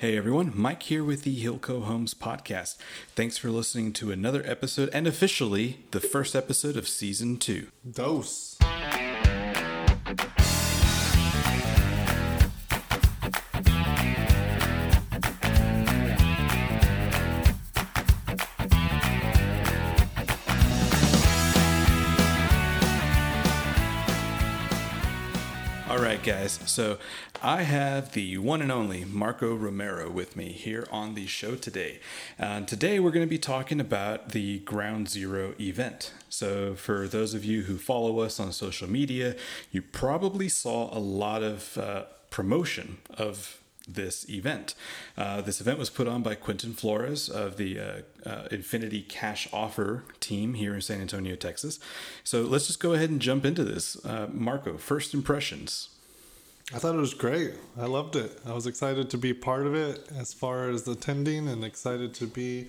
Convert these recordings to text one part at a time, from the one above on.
Hey everyone, Mike here with the Hillco Homes podcast. Thanks for listening to another episode and officially the first episode of season 2. Dose. Guys, so I have the one and only Marco Romero with me here on the show today. Today we're going to be talking about the Ground Zero event. So for those of you who follow us on social media, you probably saw a lot of promotion of this event. This event was put on by Quentin Flores of the Infinity Cash Offer team here in San Antonio, Texas. So let's just go ahead and jump into this. Marco, first impressions. I thought it was great. I loved it. I was excited to be part of it as far as attending and excited to be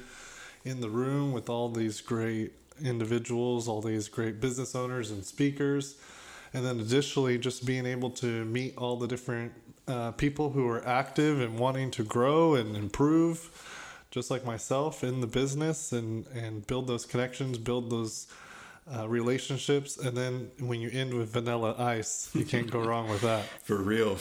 in the room with all these great individuals, all these great business owners and speakers. And then additionally, just being able to meet all the different people who are active and wanting to grow and improve, just like myself in the business and build those connections, build those relationships, and then when you end with Vanilla Ice, you can't go wrong with that. For real.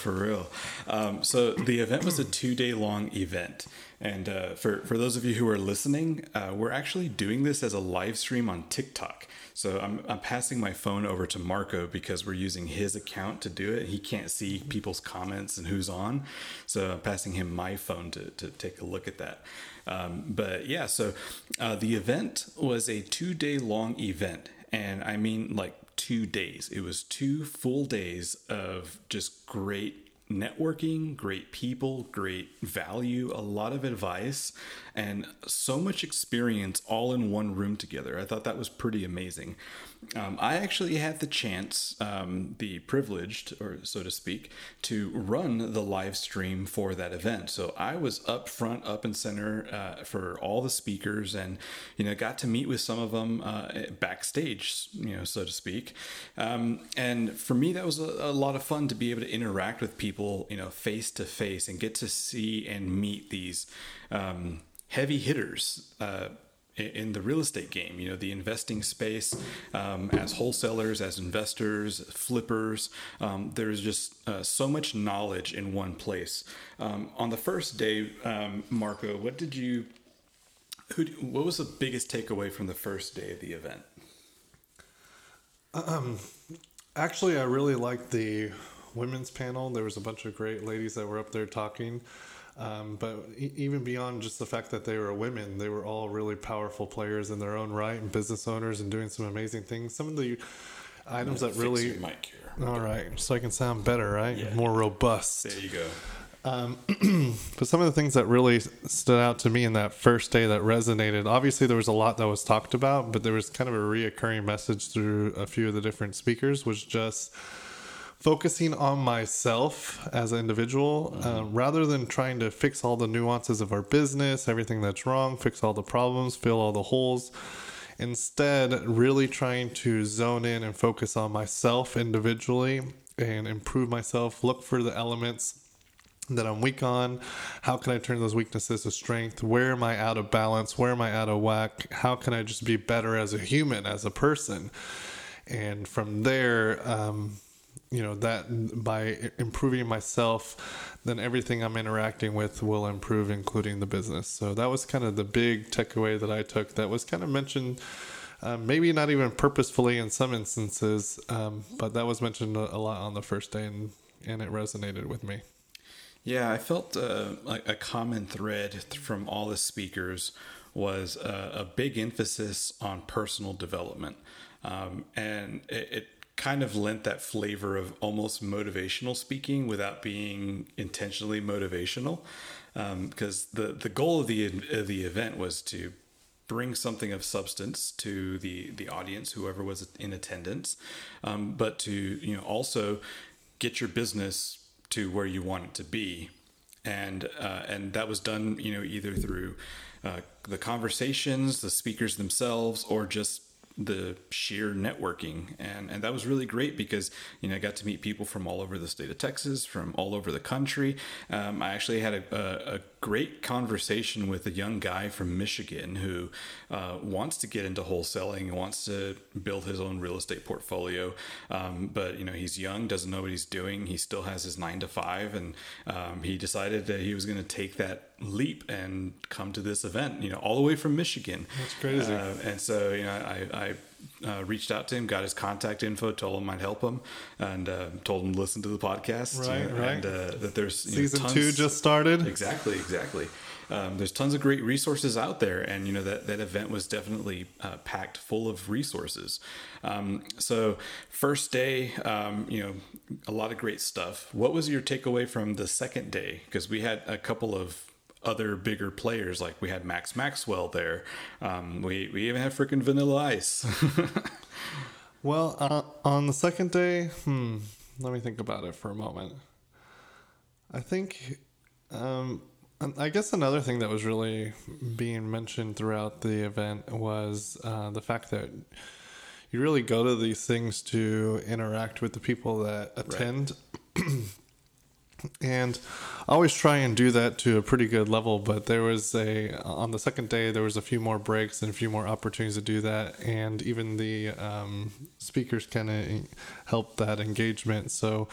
So the event was a 2-day long event, and for those of you who are listening, we're actually doing this as a live stream on TikTok. So I'm passing my phone over to Marco because we're using his account to do it. He can't see people's comments and who's on, so I'm passing him my phone to take a look at that. But yeah, so the event was a 2-day long event. And I mean, like 2 days. It was 2 full days of just great networking, great people, great value, a lot of advice, and so much experience all in one room together. I thought that was pretty amazing. I actually had the chance, the privilege, or so to speak, to run the live stream for that event. So I was up front, up and center for all the speakers, and got to meet with some of them backstage, so to speak. And for me, that was a lot of fun to be able to interact with people, face to face, and get to see and meet these heavy hitters in the real estate game, the investing space, as wholesalers, as investors, flippers. There's just so much knowledge in one place. On the first day, Marco, what was the biggest takeaway from the first day of the event? Actually, I really liked the women's panel. There was a bunch of great ladies that were up there talking. But even beyond just the fact that they were women, they were all really powerful players in their own right and business owners and doing some amazing things. Some of the items that really... Fix your mic here. All right. So I can sound better, right? Yeah. More robust. There you go. But some of the things that really stood out to me in that first day that resonated, obviously there was a lot that was talked about, but there was kind of a reoccurring message through a few of the different speakers, was just focusing on myself as an individual, rather than trying to fix all the nuances of our business, everything that's wrong, fix all the problems, fill all the holes. Instead, really trying to zone in and focus on myself individually and improve myself, look for the elements that I'm weak on. How can I turn those weaknesses to strength? Where am I out of balance? Where am I out of whack? How can I just be better as a human, as a person? And from there, that by improving myself, then everything I'm interacting with will improve, including the business. So that was kind of the big takeaway that I took, that was kind of mentioned, maybe not even purposefully in some instances, but that was mentioned a lot on the first day, and it resonated with me. Yeah, I felt a common thread from all the speakers was a big emphasis on personal development. And it kind of lent that flavor of almost motivational speaking without being intentionally motivational, because the goal of the event was to bring something of substance to the audience, whoever was in attendance, but to also get your business to where you want it to be, and that was done either through the conversations, the speakers themselves, or just the sheer networking. And that was really great because, I got to meet people from all over the state of Texas, from all over the country. I actually had a great conversation with a young guy from Michigan who wants to get into wholesaling, wants to build his own real estate portfolio. But, you know, he's young, doesn't know what he's doing. He still has his 9-to-5, and he decided that he was going to take that leap and come to this event, you know, all the way from Michigan. That's crazy. And so, you know, I reached out to him, got his contact info, told him I'd help him, and told him to listen to the podcast. Right, you know, right. And that there's season two just started. Exactly. There's tons of great resources out there, and you know that event was definitely packed full of resources. So first day, you know, a lot of great stuff. What was your takeaway from the second day? Because we had a couple of other bigger players, like we had Max Maxwell there. We even had freaking Vanilla Ice. Well, on the second day, let me think about it for a moment. I think, I guess another thing that was really being mentioned throughout the event was the fact that you really go to these things to interact with the people that attend. Right. And I always try and do that to a pretty good level, but on the second day, there was a few more breaks and a few more opportunities to do that. And even the speakers kind of helped that engagement. So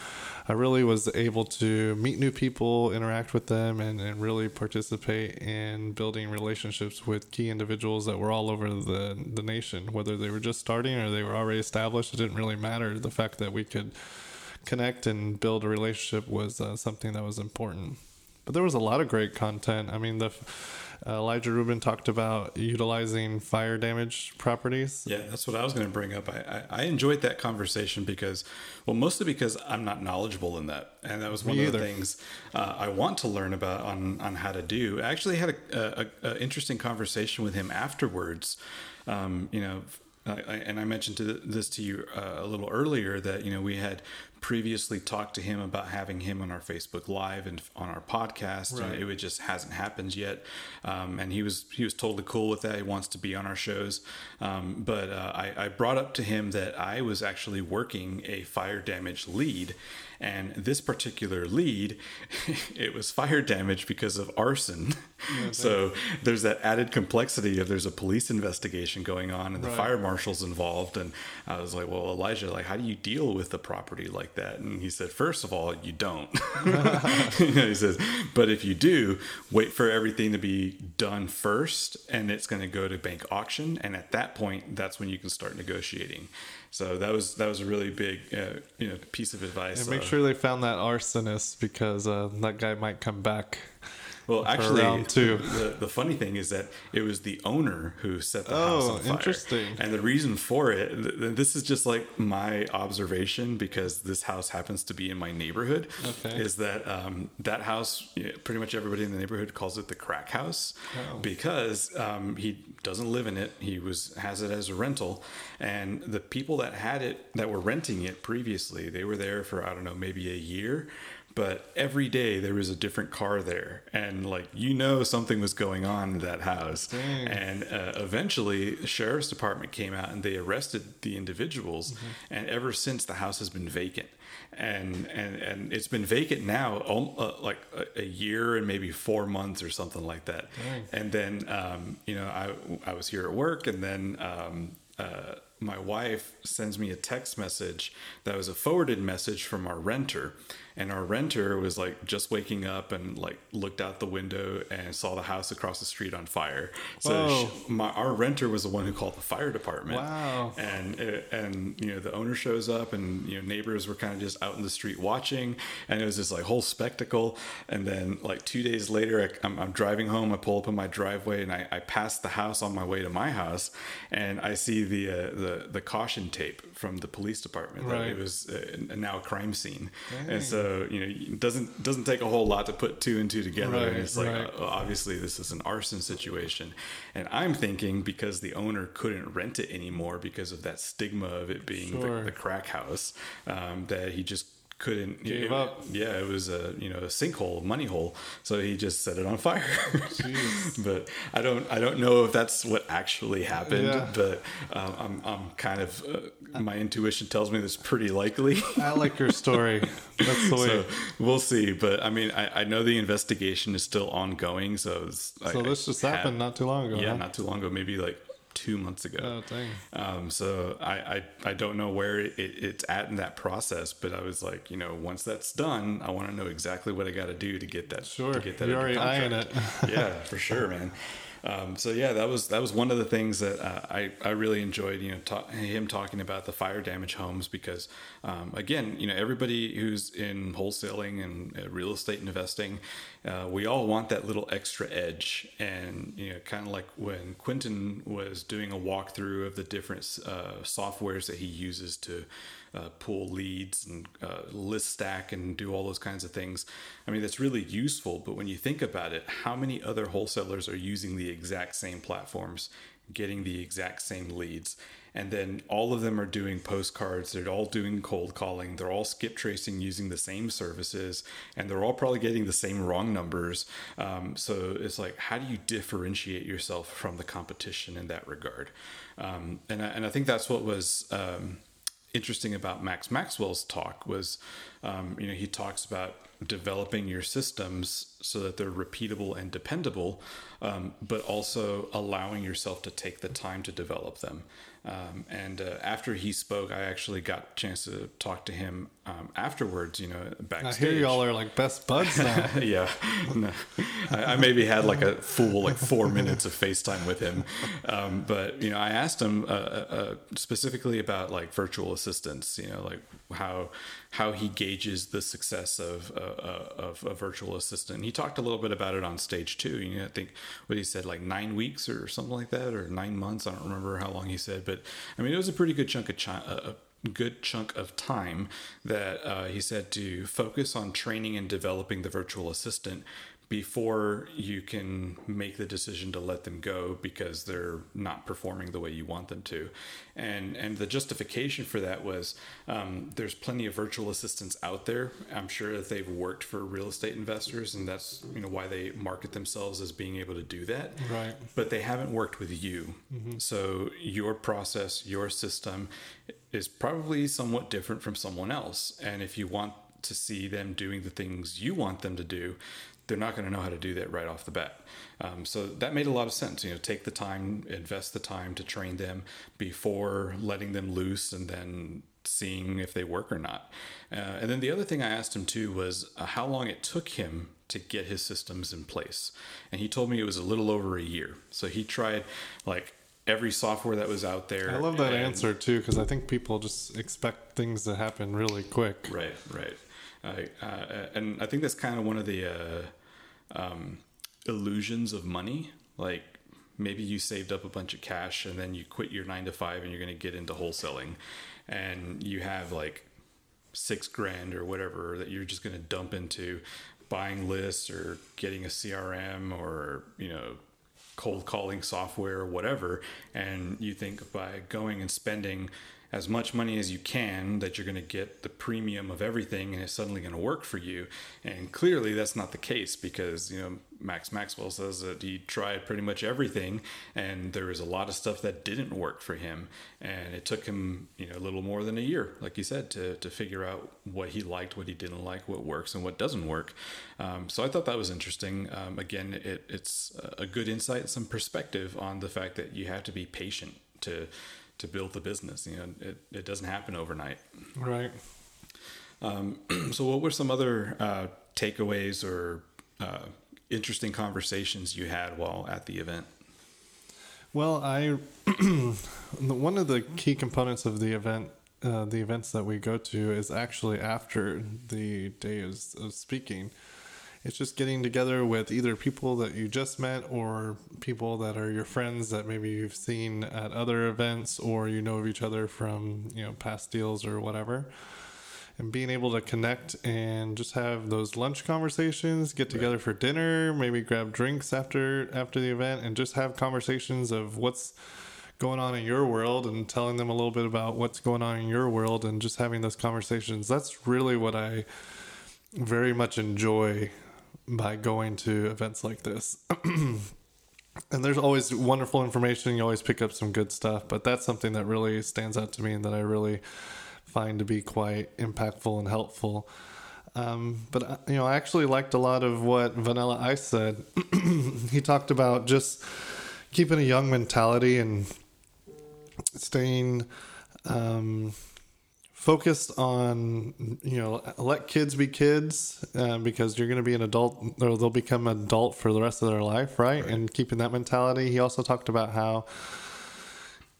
I really was able to meet new people, interact with them, and really participate in building relationships with key individuals that were all over the nation, whether they were just starting or they were already established. It didn't really matter. The fact that we could connect and build a relationship was something that was important. But there was a lot of great content. I mean, Elijah Rubin talked about utilizing fire damage properties. Yeah, that's what I was going to bring up. I enjoyed that conversation because I'm not knowledgeable in that. And that was one of the things I want to learn about on how to do. I actually had an interesting conversation with him afterwards. You know, and I mentioned this to you a little earlier that, you know, we had previously talked to him about having him on our Facebook Live and on our podcast. Right. And it just hasn't happened yet. And he was totally cool with that. He wants to be on our shows. But I brought up to him that I was actually working a fire damage lead. And this particular lead, it was fire damage because of arson. Yeah, so there's that added complexity of there's a police investigation going on and the fire marshal's involved. And I was like, well, Elijah, like, how do you deal with the property like that? And he said, first of all, you don't. You know, he says, but if you do, wait for everything to be done first, and it's going to go to bank auction. And at that point, that's when you can start negotiating. So that was a really big piece of advice. And make sure they found that arsonist, because that guy might come back. Well, actually, the funny thing is that it was the owner who set the house on fire. Oh, interesting. And the reason for it, this is just like my observation, because this house happens to be in my neighborhood, is that that house, pretty much everybody in the neighborhood calls it the crack house, because he doesn't live in it. He has it as a rental. And the people that had it, that were renting it previously, they were there for, I don't know, maybe a year. But every day there was a different car there, and like, you know, something was going on in that house. Dang. And eventually the sheriff's department came out and they arrested the individuals. Mm-hmm. And ever since, the house has been vacant, and it's been vacant now like a year and maybe 4 months or something like that. Dang. And then, you know, I was here at work, and then, my wife sends me a text message that was a forwarded message from our renter. And our renter was like just waking up and like looked out the window and saw the house across the street on fire. So our renter was the one who called the fire department. Wow. And you know, the owner shows up, and you know, neighbors were kind of just out in the street watching, and it was this like whole spectacle. And then like 2 days later, I'm driving home. I pull up in my driveway, and I pass the house on my way to my house, and I see the caution tape from the police department. Right. That it was now a crime scene. Dang. And so, you know, it doesn't take a whole lot to put two and two together. Right, and it's like, obviously this is an arson situation. And I'm thinking, because the owner couldn't rent it anymore because of that stigma of it being the crack house, that he just couldn't give up. Yeah, it was a sinkhole, money hole. So he just set it on fire. But I don't know if that's what actually happened. Yeah. But I'm kind of my intuition tells me that's pretty likely. I like your story. That's the way. So we'll see. But I mean, I know the investigation is still ongoing. So this just happened not too long ago. Yeah, not too long ago. Maybe like 2 months ago. Oh, dang. So I don't know where it's at in that process, but I was like, once that's done, I want to know exactly what I got to do to get that. Sure. To get that. You're already eyeing it. Yeah, for sure, man. So yeah, that was one of the things that I really enjoyed, him talking about the fire damage homes, because again, everybody who's in wholesaling and real estate investing, we all want that little extra edge. And kind of like when Quentin was doing a walkthrough of the different softwares that he uses to pull leads and list stack and do all those kinds of things. I mean, that's really useful. But when you think about it, how many other wholesalers are using the exact same platforms, getting the exact same leads? And then all of them are doing postcards. They're all doing cold calling. They're all skip tracing using the same services. And they're all probably getting the same wrong numbers. So it's like, how do you differentiate yourself from the competition in that regard? And I think that's what was... interesting about Max Maxwell's talk was, he talks about developing your systems so that they're repeatable and dependable, but also allowing yourself to take the time to develop them. After he spoke, I actually got a chance to talk to him afterwards, backstage. I hear y'all are like best buds now. Yeah. No. I maybe had like a full 4 minutes of FaceTime with him. But I asked him specifically about like virtual assistants, like how he gauges the success of a virtual assistant. And he talked a little bit about it on stage too. I think what he said, like 9 weeks or something like that, or 9 months. I don't remember how long he said, but I mean, it was a pretty good chunk of time that he said to focus on training and developing the virtual assistant before you can make the decision to let them go because they're not performing the way you want them to. And the justification for that was there's plenty of virtual assistants out there. I'm sure that they've worked for real estate investors, and that's why they market themselves as being able to do that. Right. But they haven't worked with you. Mm-hmm. So your process, your system is probably somewhat different from someone else. And if you want to see them doing the things you want them to do, they're not going to know how to do that right off the bat. So that made a lot of sense, take the time, invest the time to train them before letting them loose and then seeing if they work or not. And then the other thing I asked him too was how long it took him to get his systems in place. And he told me it was a little over a year. So he tried like every software that was out there. I love that answer too, because I think people just expect things to happen really quick. Right. And I think that's kind of one of the illusions of money. Like maybe you saved up a bunch of cash and then you quit your 9 to 5 and you're going to get into wholesaling and you have like $6,000 or whatever that you're just going to dump into buying lists or getting a CRM or, cold calling software or whatever. And you think by going and spending as much money as you can that you're going to get the premium of everything and it's suddenly going to work for you. And clearly that's not the case because, Max Maxwell says that he tried pretty much everything and there was a lot of stuff that didn't work for him. And it took him, a little more than a year, like you said, to figure out what he liked, what he didn't like, what works and what doesn't work. So I thought that was interesting. Again, it's a good insight, some perspective on the fact that you have to be patient to build the business. It doesn't happen overnight. Right. So what were some other takeaways or interesting conversations you had while at the event? Well, one of the key components of the event, the events that we go to is actually after the day of speaking. It's just getting together with either people that you just met or people that are your friends that maybe you've seen at other events or of each other from, past deals or whatever. And being able to connect and just have those lunch conversations, get together for dinner, maybe grab drinks after the event and just have conversations of what's going on in your world and telling them a little bit about what's going on in your world and just having those conversations. That's really what I very much enjoy by going to events like this. And there's always wonderful information. You always pick up some good stuff, but that's something that really stands out to me and that I really find to be quite impactful and helpful. But you know, I actually liked a lot of what Vanilla Ice said. He talked about just keeping a young mentality and staying, focused on, you know, let kids be kids, because you're going to be an adult, or they'll become an adult for the rest of their life, right? And keeping that mentality. He also talked about how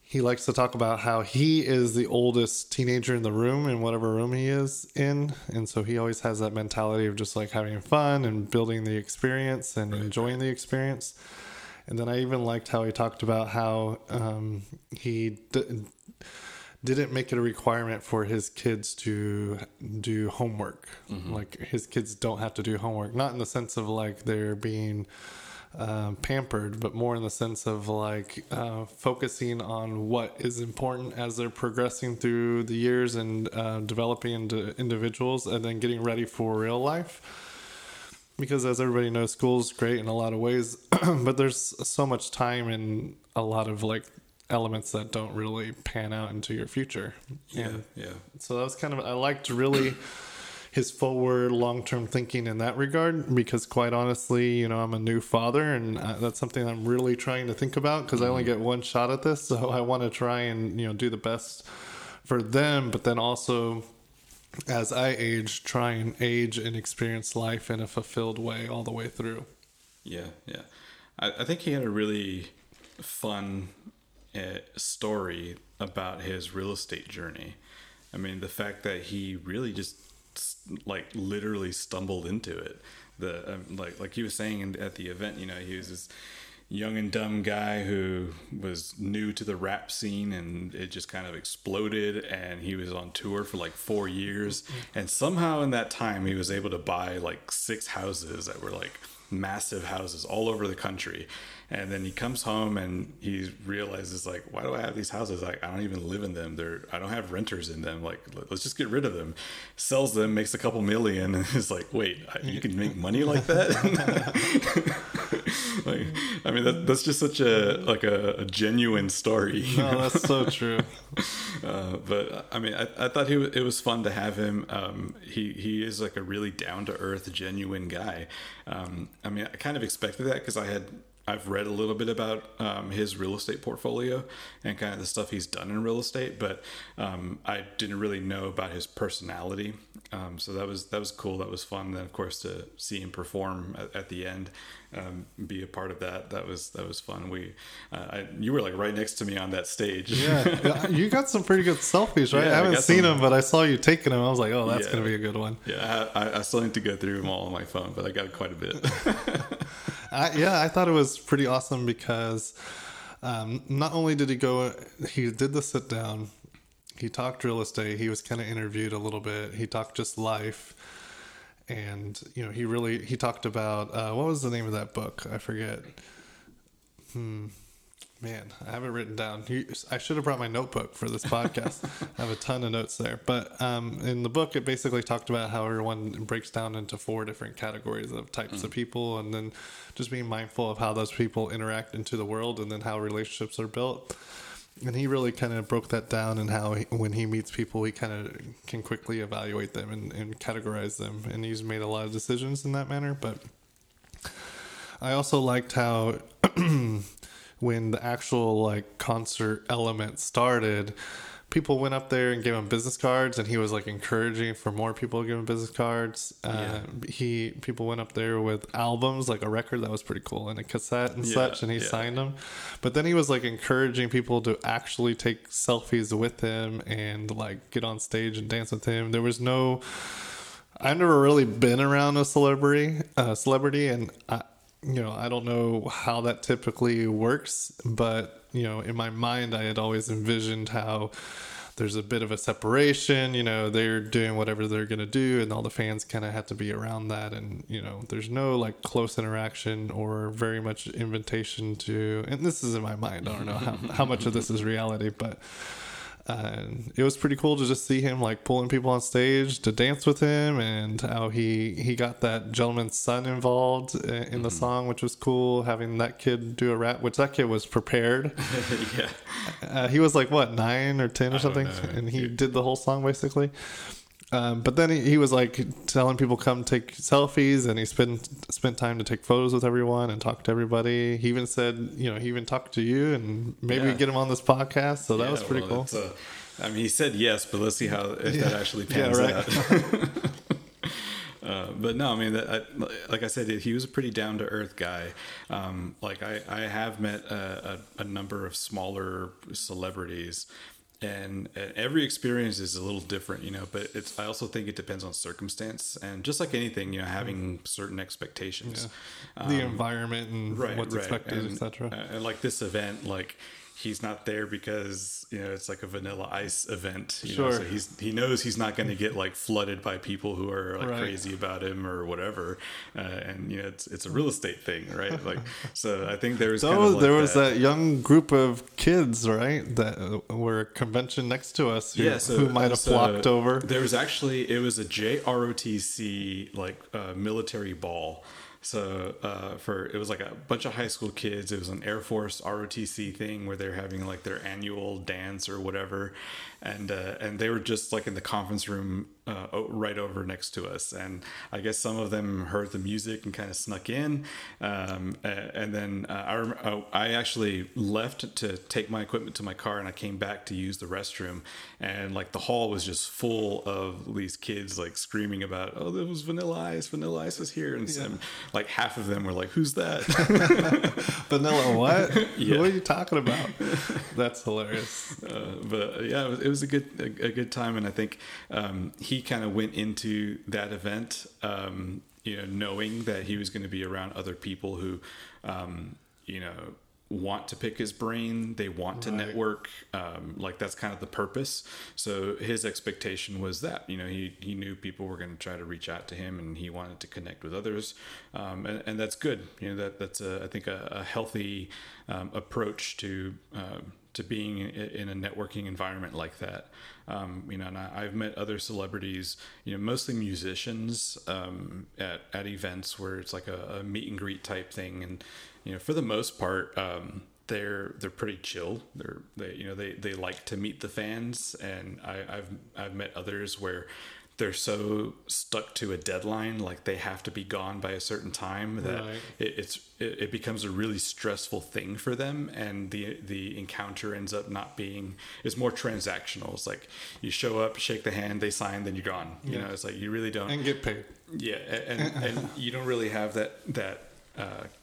he likes to talk about how he is the oldest teenager in the room, in whatever room he is in. And so he always has that mentality of just like having fun and building the experience and enjoying the experience. And then I even liked how he talked about how he didn't make it a requirement for his kids to do homework. Mm-hmm. Like his kids don't have to do homework, not in the sense of like they're being pampered, but more in the sense of like focusing on what is important as they're progressing through the years and developing into individuals and then getting ready for real life. Because as everybody knows, school's great in a lot of ways, but there's so much time and a lot of like elements that don't really pan out into your future. Yeah. So that was kind of, I liked really his forward long-term thinking in that regard, because quite honestly, you know, I'm a new father and that's something I'm really trying to think about, because I only get one shot at this. So I want to try and, you know, do the best for them, but then also, as I age, try and age and experience life in a fulfilled way all the way through. Yeah. I think he had a really fun story about his real estate journey. I mean, the fact that he really just like literally stumbled into it. The like he was saying at the event, you know, he was this young and dumb guy who was new to the rap scene, and it just kind of exploded, and he was on tour for like 4 years, and somehow in that time he was able to buy like 6 houses that were like massive houses all over the country. And then he comes home and he realizes like, why do I have these houses? Like, I don't even live in them. I don't have renters in them. Like, let's just get rid of them. Sells them, makes a couple million, and is like, wait, you can make money like that? Like, I mean, that's just such a genuine story. No, that's so true. But I mean, I thought it was fun to have him. He is like a really down to earth, genuine guy. I mean, I kind of expected that, because I've read a little bit about his real estate portfolio and kind of the stuff he's done in real estate, but I didn't really know about his personality. So that was cool. That was fun. Then, of course, to see him perform at the end, be a part of that. That was fun. You were like right next to me on that stage. Yeah, you got some pretty good selfies, right? Yeah, I haven't seen them, but I saw you taking them. I was like, oh, that's gonna be a good one. Yeah, I still need to go through them all on my phone, but I got quite a bit. I thought it was pretty awesome, because not only did he did the sit down, he talked real estate, he was kind of interviewed a little bit, he talked just life, and you know, he talked about what was the name of that book? I forget. Man, I have it written down. I should have brought my notebook for this podcast. I have a ton of notes there. But in the book, it basically talked about how everyone breaks down into 4 different categories of types of people, and then just being mindful of how those people interact into the world, and then how relationships are built. And he really kind of broke that down, and how when he meets people, he kind of can quickly evaluate them and categorize them. And he's made a lot of decisions in that manner. But I also liked how when the actual like concert element started, people went up there and gave him business cards, and he was like encouraging for more people to give him business cards. People went up there with albums, like a record that was pretty cool, and a cassette and such, and he signed them. But then he was like encouraging people to actually take selfies with him and like get on stage and dance with him. There was no, I've never really been around a celebrity, and I don't know how that typically works, but, you know, in my mind, I had always envisioned how there's a bit of a separation, you know, they're doing whatever they're going to do and all the fans kind of have to be around that. And, you know, there's no like close interaction or very much invitation to, and this is in my mind, I don't know how much of this is reality, but it was pretty cool to just see him like pulling people on stage to dance with him, and how he got that gentleman's son involved in the song, which was cool. Having that kid do a rap, which that kid was prepared. Yeah, he was like what 9 or 10 or something, and he did the whole song basically. But then he was like telling people come take selfies, and he spent time to take photos with everyone and talk to everybody. He even said, you know, he even talked to you and maybe get him on this podcast. So that was pretty cool. I mean, he said yes, but let's see if that actually pans out. But no, I mean, like I said, he was a pretty down to earth guy. Like I have met a number of smaller celebrities, and every experience is a little different, you know, but I also think it depends on circumstance, and just like anything, you know, having certain expectations, the environment and what's expected, etc. And like this event, like he's not there because, you know, it's like a Vanilla Ice event, you know, so he knows he's not going to get like flooded by people who are like crazy about him or whatever. And you know, it's a real estate thing, right? Like, so I think there was, that young group of kids, right, that were a convention next to us who might've flocked over. There was actually, it was a JROTC, like military ball. So it was like a bunch of high school kids. It was an Air Force ROTC thing where they're having like their annual dance or whatever, and they were just like in the conference room right over next to us. And I guess some of them heard the music and kind of snuck in. And then I actually left to take my equipment to my car, and I came back to use the restroom. And like the hall was just full of these kids like screaming about, oh, there was Vanilla Ice. Vanilla Ice was here, and some. Like half of them were like, who's that? Vanilla what? What are you talking about? That's hilarious. But yeah, it was a good time. And I think he kind of went into that event, you know, knowing that he was going to be around other people who, you know, want to pick his brain, they want to network, like that's kind of the purpose. So his expectation was that, you know, he knew people were going to try to reach out to him, and he wanted to connect with others, and that's good. You know, that's I think a healthy approach to being in a networking environment like that. You know, and I've met other celebrities, you know, mostly musicians, at events where it's like a meet and greet type thing. And, you know, for the most part, they're pretty chill. They like to meet the fans. And I've met others where they're so stuck to a deadline, like they have to be gone by a certain time, that it becomes a really stressful thing for them, and the encounter ends up not being. It's more transactional. It's like you show up, shake the hand, they sign, then you're gone. You know, it's like you really don't, and get paid. Yeah, and you don't really have that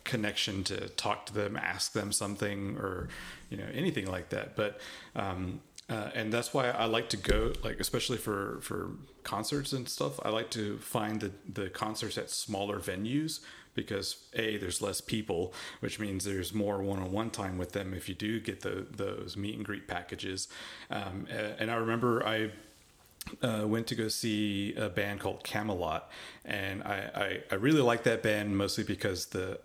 connection to talk to them, ask them something, or you know, anything like that. But and that's why I like to go, like especially for concerts and stuff, I like to find the concerts at smaller venues, because A, there's less people, which means there's more one-on-one time with them if you do get those meet and greet packages. And I remember I went to go see a band called Camelot, and I really like that band, mostly because the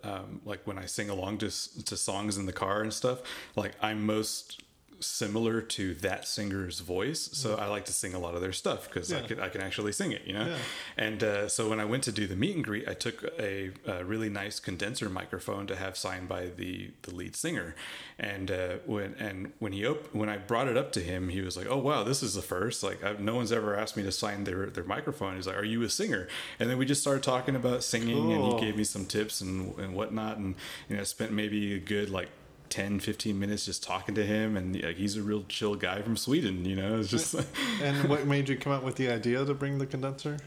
like when I sing along to songs in the car and stuff, like I'm most similar to that singer's voice, so I like to sing a lot of their stuff because I can actually sing it, you know. And so when I went to do the meet and greet, I took a really nice condenser microphone to have signed by the lead singer, and when I brought it up to him, he was like, oh wow, this is the first, like no one's ever asked me to sign their microphone. He's like, are you a singer? And then we just started talking about singing. Cool. And he gave me some tips and whatnot, and you know, I spent maybe a good like 10-15 minutes just talking to him, and he's a real chill guy from Sweden, you know. It's just like and what made you come up with the idea to bring the condenser?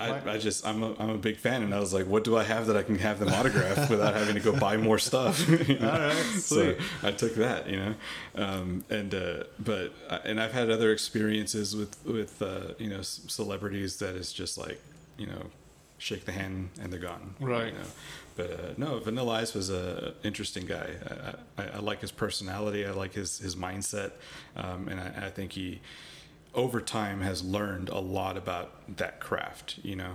I'm a big fan, and I was like, what do I have that I can have them autographed without having to go buy more stuff? You know? All right, sweet. So I took that, you know, and I've had other experiences with you know, celebrities that is just like, you know, shake the hand and they're gone. Right. You know? But no, Vanilla Ice was an interesting guy. I like his personality. I like his mindset. And I think he over time has learned a lot about that craft, you know,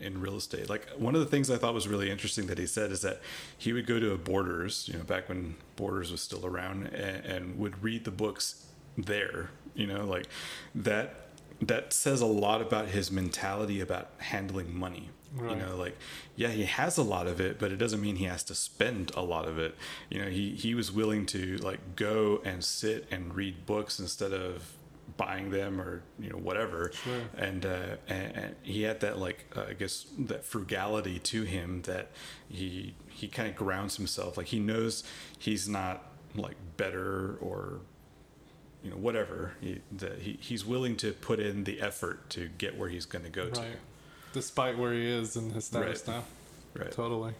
in real estate. Like, one of the things I thought was really interesting that he said is that he would go to a Borders, you know, back when Borders was still around, and would read the books there, you know, like that says a lot about his mentality about handling money. Right. You know, like, yeah, he has a lot of it, but it doesn't mean he has to spend a lot of it. You know, he was willing to, like, go and sit and read books instead of buying them or, you know, whatever. Sure. And he had that, like, I guess that frugality to him that he kind of grounds himself. Like, he knows he's not, like, better or, you know, whatever. He's willing to put in the effort to get where he's going to go. Right. To. Despite where he is in his status now. Right. Totally.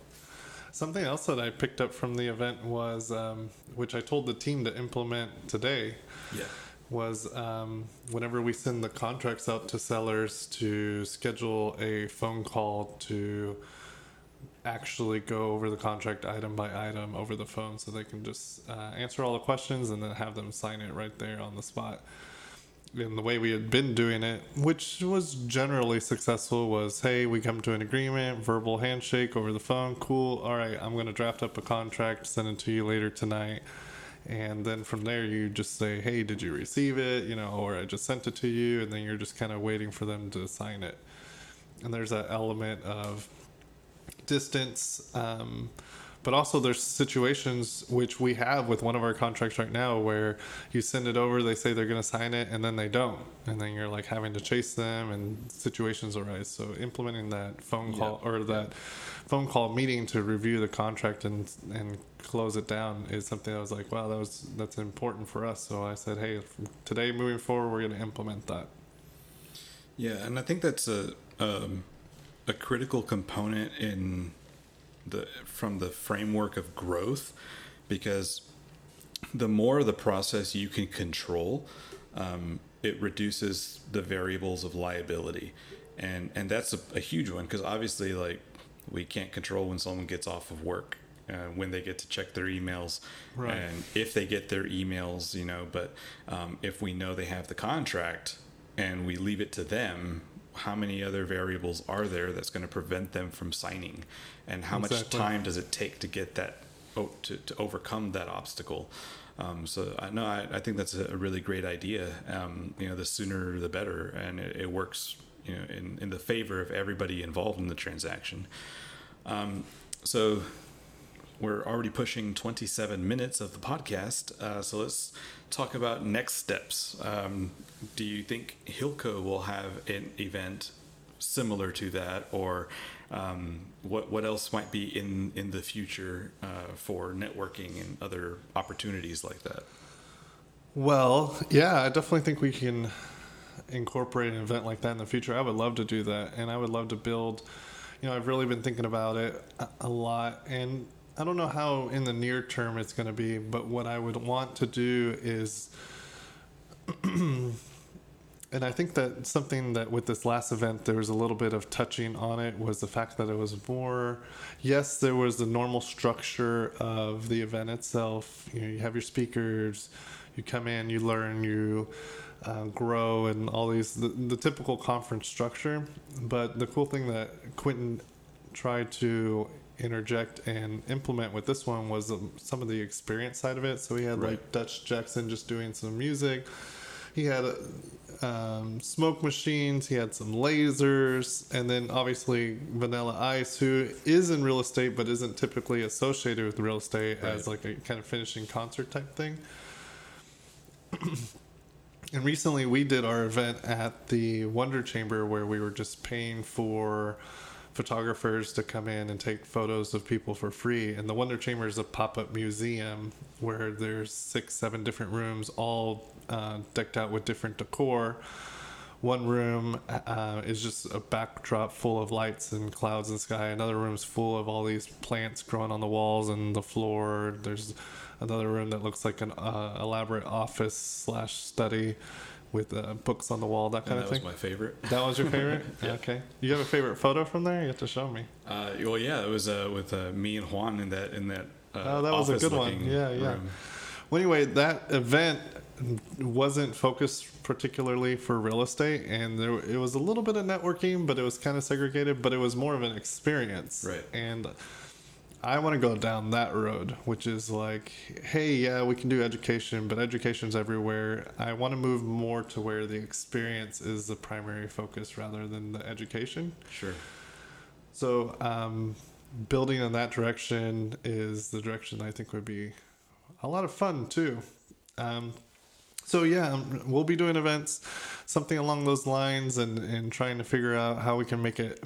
Something else that I picked up from the event was, which I told the team to implement today, was whenever we send the contracts out to sellers, to schedule a phone call to actually go over the contract item by item over the phone, so they can just answer all the questions and then have them sign it right there on the spot. And the way we had been doing it, which was generally successful, was, hey, we come to an agreement, verbal handshake over the phone. Cool. All right. I'm going to draft up a contract, send it to you later tonight. And then from there, you just say, hey, did you receive it? You know, or I just sent it to you. And then you're just kind of waiting for them to sign it. And there's that element of distance. But also there's situations which we have with one of our contracts right now where you send it over, they say they're going to sign it, and then they don't. And then you're like having to chase them, and situations arise. So implementing that phone call or that phone call meeting to review the contract and close it down is something I was like, wow, that's important for us. So I said, hey, today moving forward, we're going to implement that. Yeah. And I think that's a critical component in from the framework of growth, because the more the process you can control, it reduces the variables of liability, and that's a huge one, because obviously, like, we can't control when someone gets off of work, when they get to check their emails, right, and if they get their emails, you know. But if we know they have the contract and we leave it to them, how many other variables are there that's going to prevent them from signing, and how much time does it take to get that to overcome that obstacle? So I think that's a really great idea. You know, the sooner the better, and it works, you know, in the favor of everybody involved in the transaction. So we're already pushing 27 minutes of the podcast. So let's talk about next steps. Do you think Hillco will have an event similar to that, or what else might be in the future for networking and other opportunities like that? Well, yeah, I definitely think we can incorporate an event like that in the future. I would love to do that, and I would love to build, you know, I've really been thinking about it a lot, and I don't know how in the near term it's going to be, but what I would want to do is, and I think that something that with this last event, there was a little bit of touching on it, was the fact that it was more, yes, there was the normal structure of the event itself. You know, you have your speakers, you come in, you learn, you grow, and all these, the typical conference structure. But the cool thing that Quentin tried to interject and implement with this one was some of the experience side of it. So we had like Dutch Jackson just doing some music. He had smoke machines. He had some lasers, and then obviously Vanilla Ice, who is in real estate but isn't typically associated with real estate, as like a kind of finishing concert type thing. And recently we did our event at the Wonder Chamber, where we were just paying for photographers to come in and take photos of people for free. And the Wonder Chamber is a pop-up museum where there's 6-7 different rooms, all decked out with different decor. One room is just a backdrop full of lights and clouds and sky. Another room's full of all these plants growing on the walls and the floor. There's another room that looks like an elaborate office / study with books on the wall, that kind of thing. That was my favorite. That was your favorite? Yeah. Okay. You have a favorite photo from there? You have to show me. Well, yeah, it was with me and Juan in that office. Oh, that was a good one. Yeah, yeah. Room. Well, anyway, that event wasn't focused particularly for real estate, and there, it was a little bit of networking, but it was kind of segregated, but it was more of an experience. Right. And I want to go down that road, which is like, hey, yeah, we can do education, but education's everywhere. I want to move more to where the experience is the primary focus rather than the education. Sure. So building in that direction is the direction I think would be a lot of fun too. So yeah, we'll be doing events, something along those lines, and trying to figure out how we can make it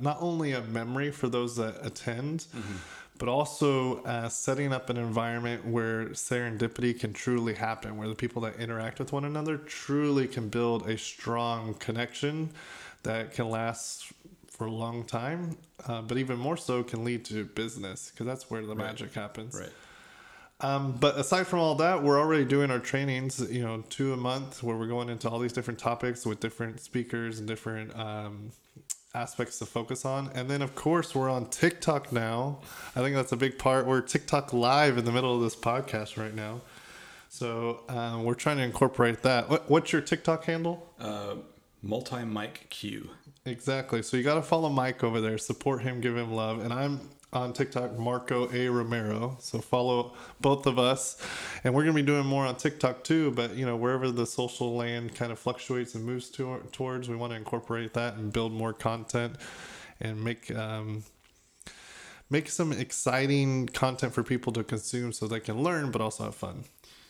not only a memory for those that attend, mm-hmm. but also setting up an environment where serendipity can truly happen, where the people that interact with one another truly can build a strong connection that can last for a long time, but even more so can lead to business, because that's where the right. magic happens. Right. But aside from all that, we're already doing our trainings, 2 a month, where we're going into all these different topics with different speakers and different aspects to focus on. And then, of course, we're on TikTok now. I think that's a big part. We're TikTok live in the middle of this podcast right now. So we're trying to incorporate that. What's your TikTok handle? Multi-Mike Q. Exactly. So you got to follow Mike over there. Support him. Give him love. And I'm on TikTok, Marco A. Romero. So follow both of us. And we're going to be doing more on TikTok too. But, wherever the social land kind of fluctuates and moves towards, we want to incorporate that and build more content and make some exciting content for people to consume so they can learn but also have fun.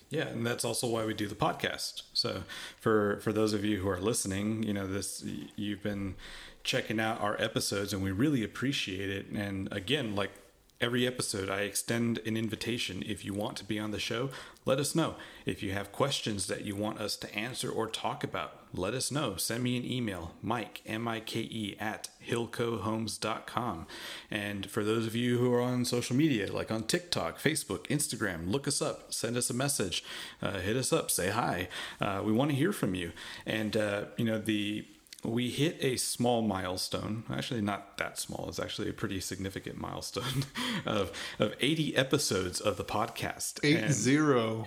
Yeah, and that's also why we do the podcast. So for those of you who are listening, you've been checking out our episodes, and we really appreciate it. And again, like every episode, I extend an invitation. If you want to be on the show, let us know. If you have questions that you want us to answer or talk about, let us know. Send me an email, Mike, M-I-K-E, @hillcohomes.com. And for those of you who are on social media, like on TikTok, Facebook, Instagram, look us up, send us a message, hit us up, say hi. We want to hear from you. And, we hit a small milestone, actually not that small. It's actually a pretty significant milestone of 80 episodes of the podcast. 80.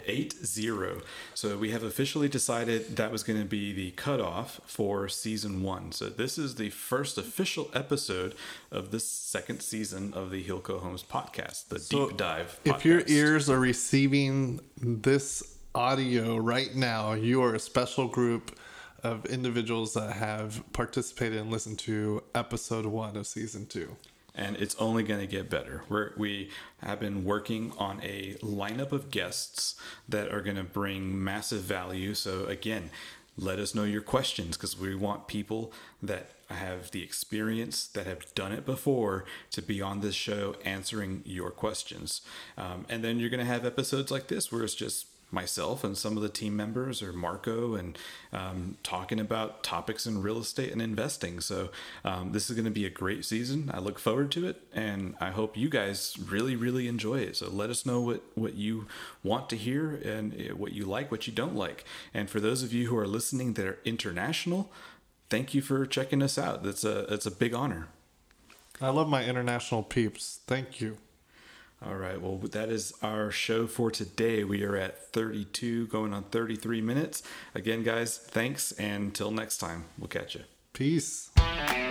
80. So we have officially decided that was going to be the cutoff for season 1. So this is the first official episode of the second season of the Hillco Homes podcast, the Deep Dive podcast. If your ears are receiving this audio right now, you are a special group of individuals that have participated and listened to episode 1 of season 2. And it's only going to get better. We have been working on a lineup of guests that are going to bring massive value. So again, let us know your questions, because we want people that have the experience, that have done it before, to be on this show answering your questions. And then you're going to have episodes like this where it's just myself and some of the team members, or Marco, and talking about topics in real estate and investing. So this is going to be a great season. I look forward to it, and I hope you guys really, really enjoy it. So let us know what you want to hear, and what you like, what you don't like. And for those of you who are listening that are international, thank you for checking us out. That's a big honor. I love my international peeps. Thank you. All right. Well, that is our show for today. We are at 32, going on 33 minutes. Again, guys, thanks. And until next time, we'll catch you. Peace.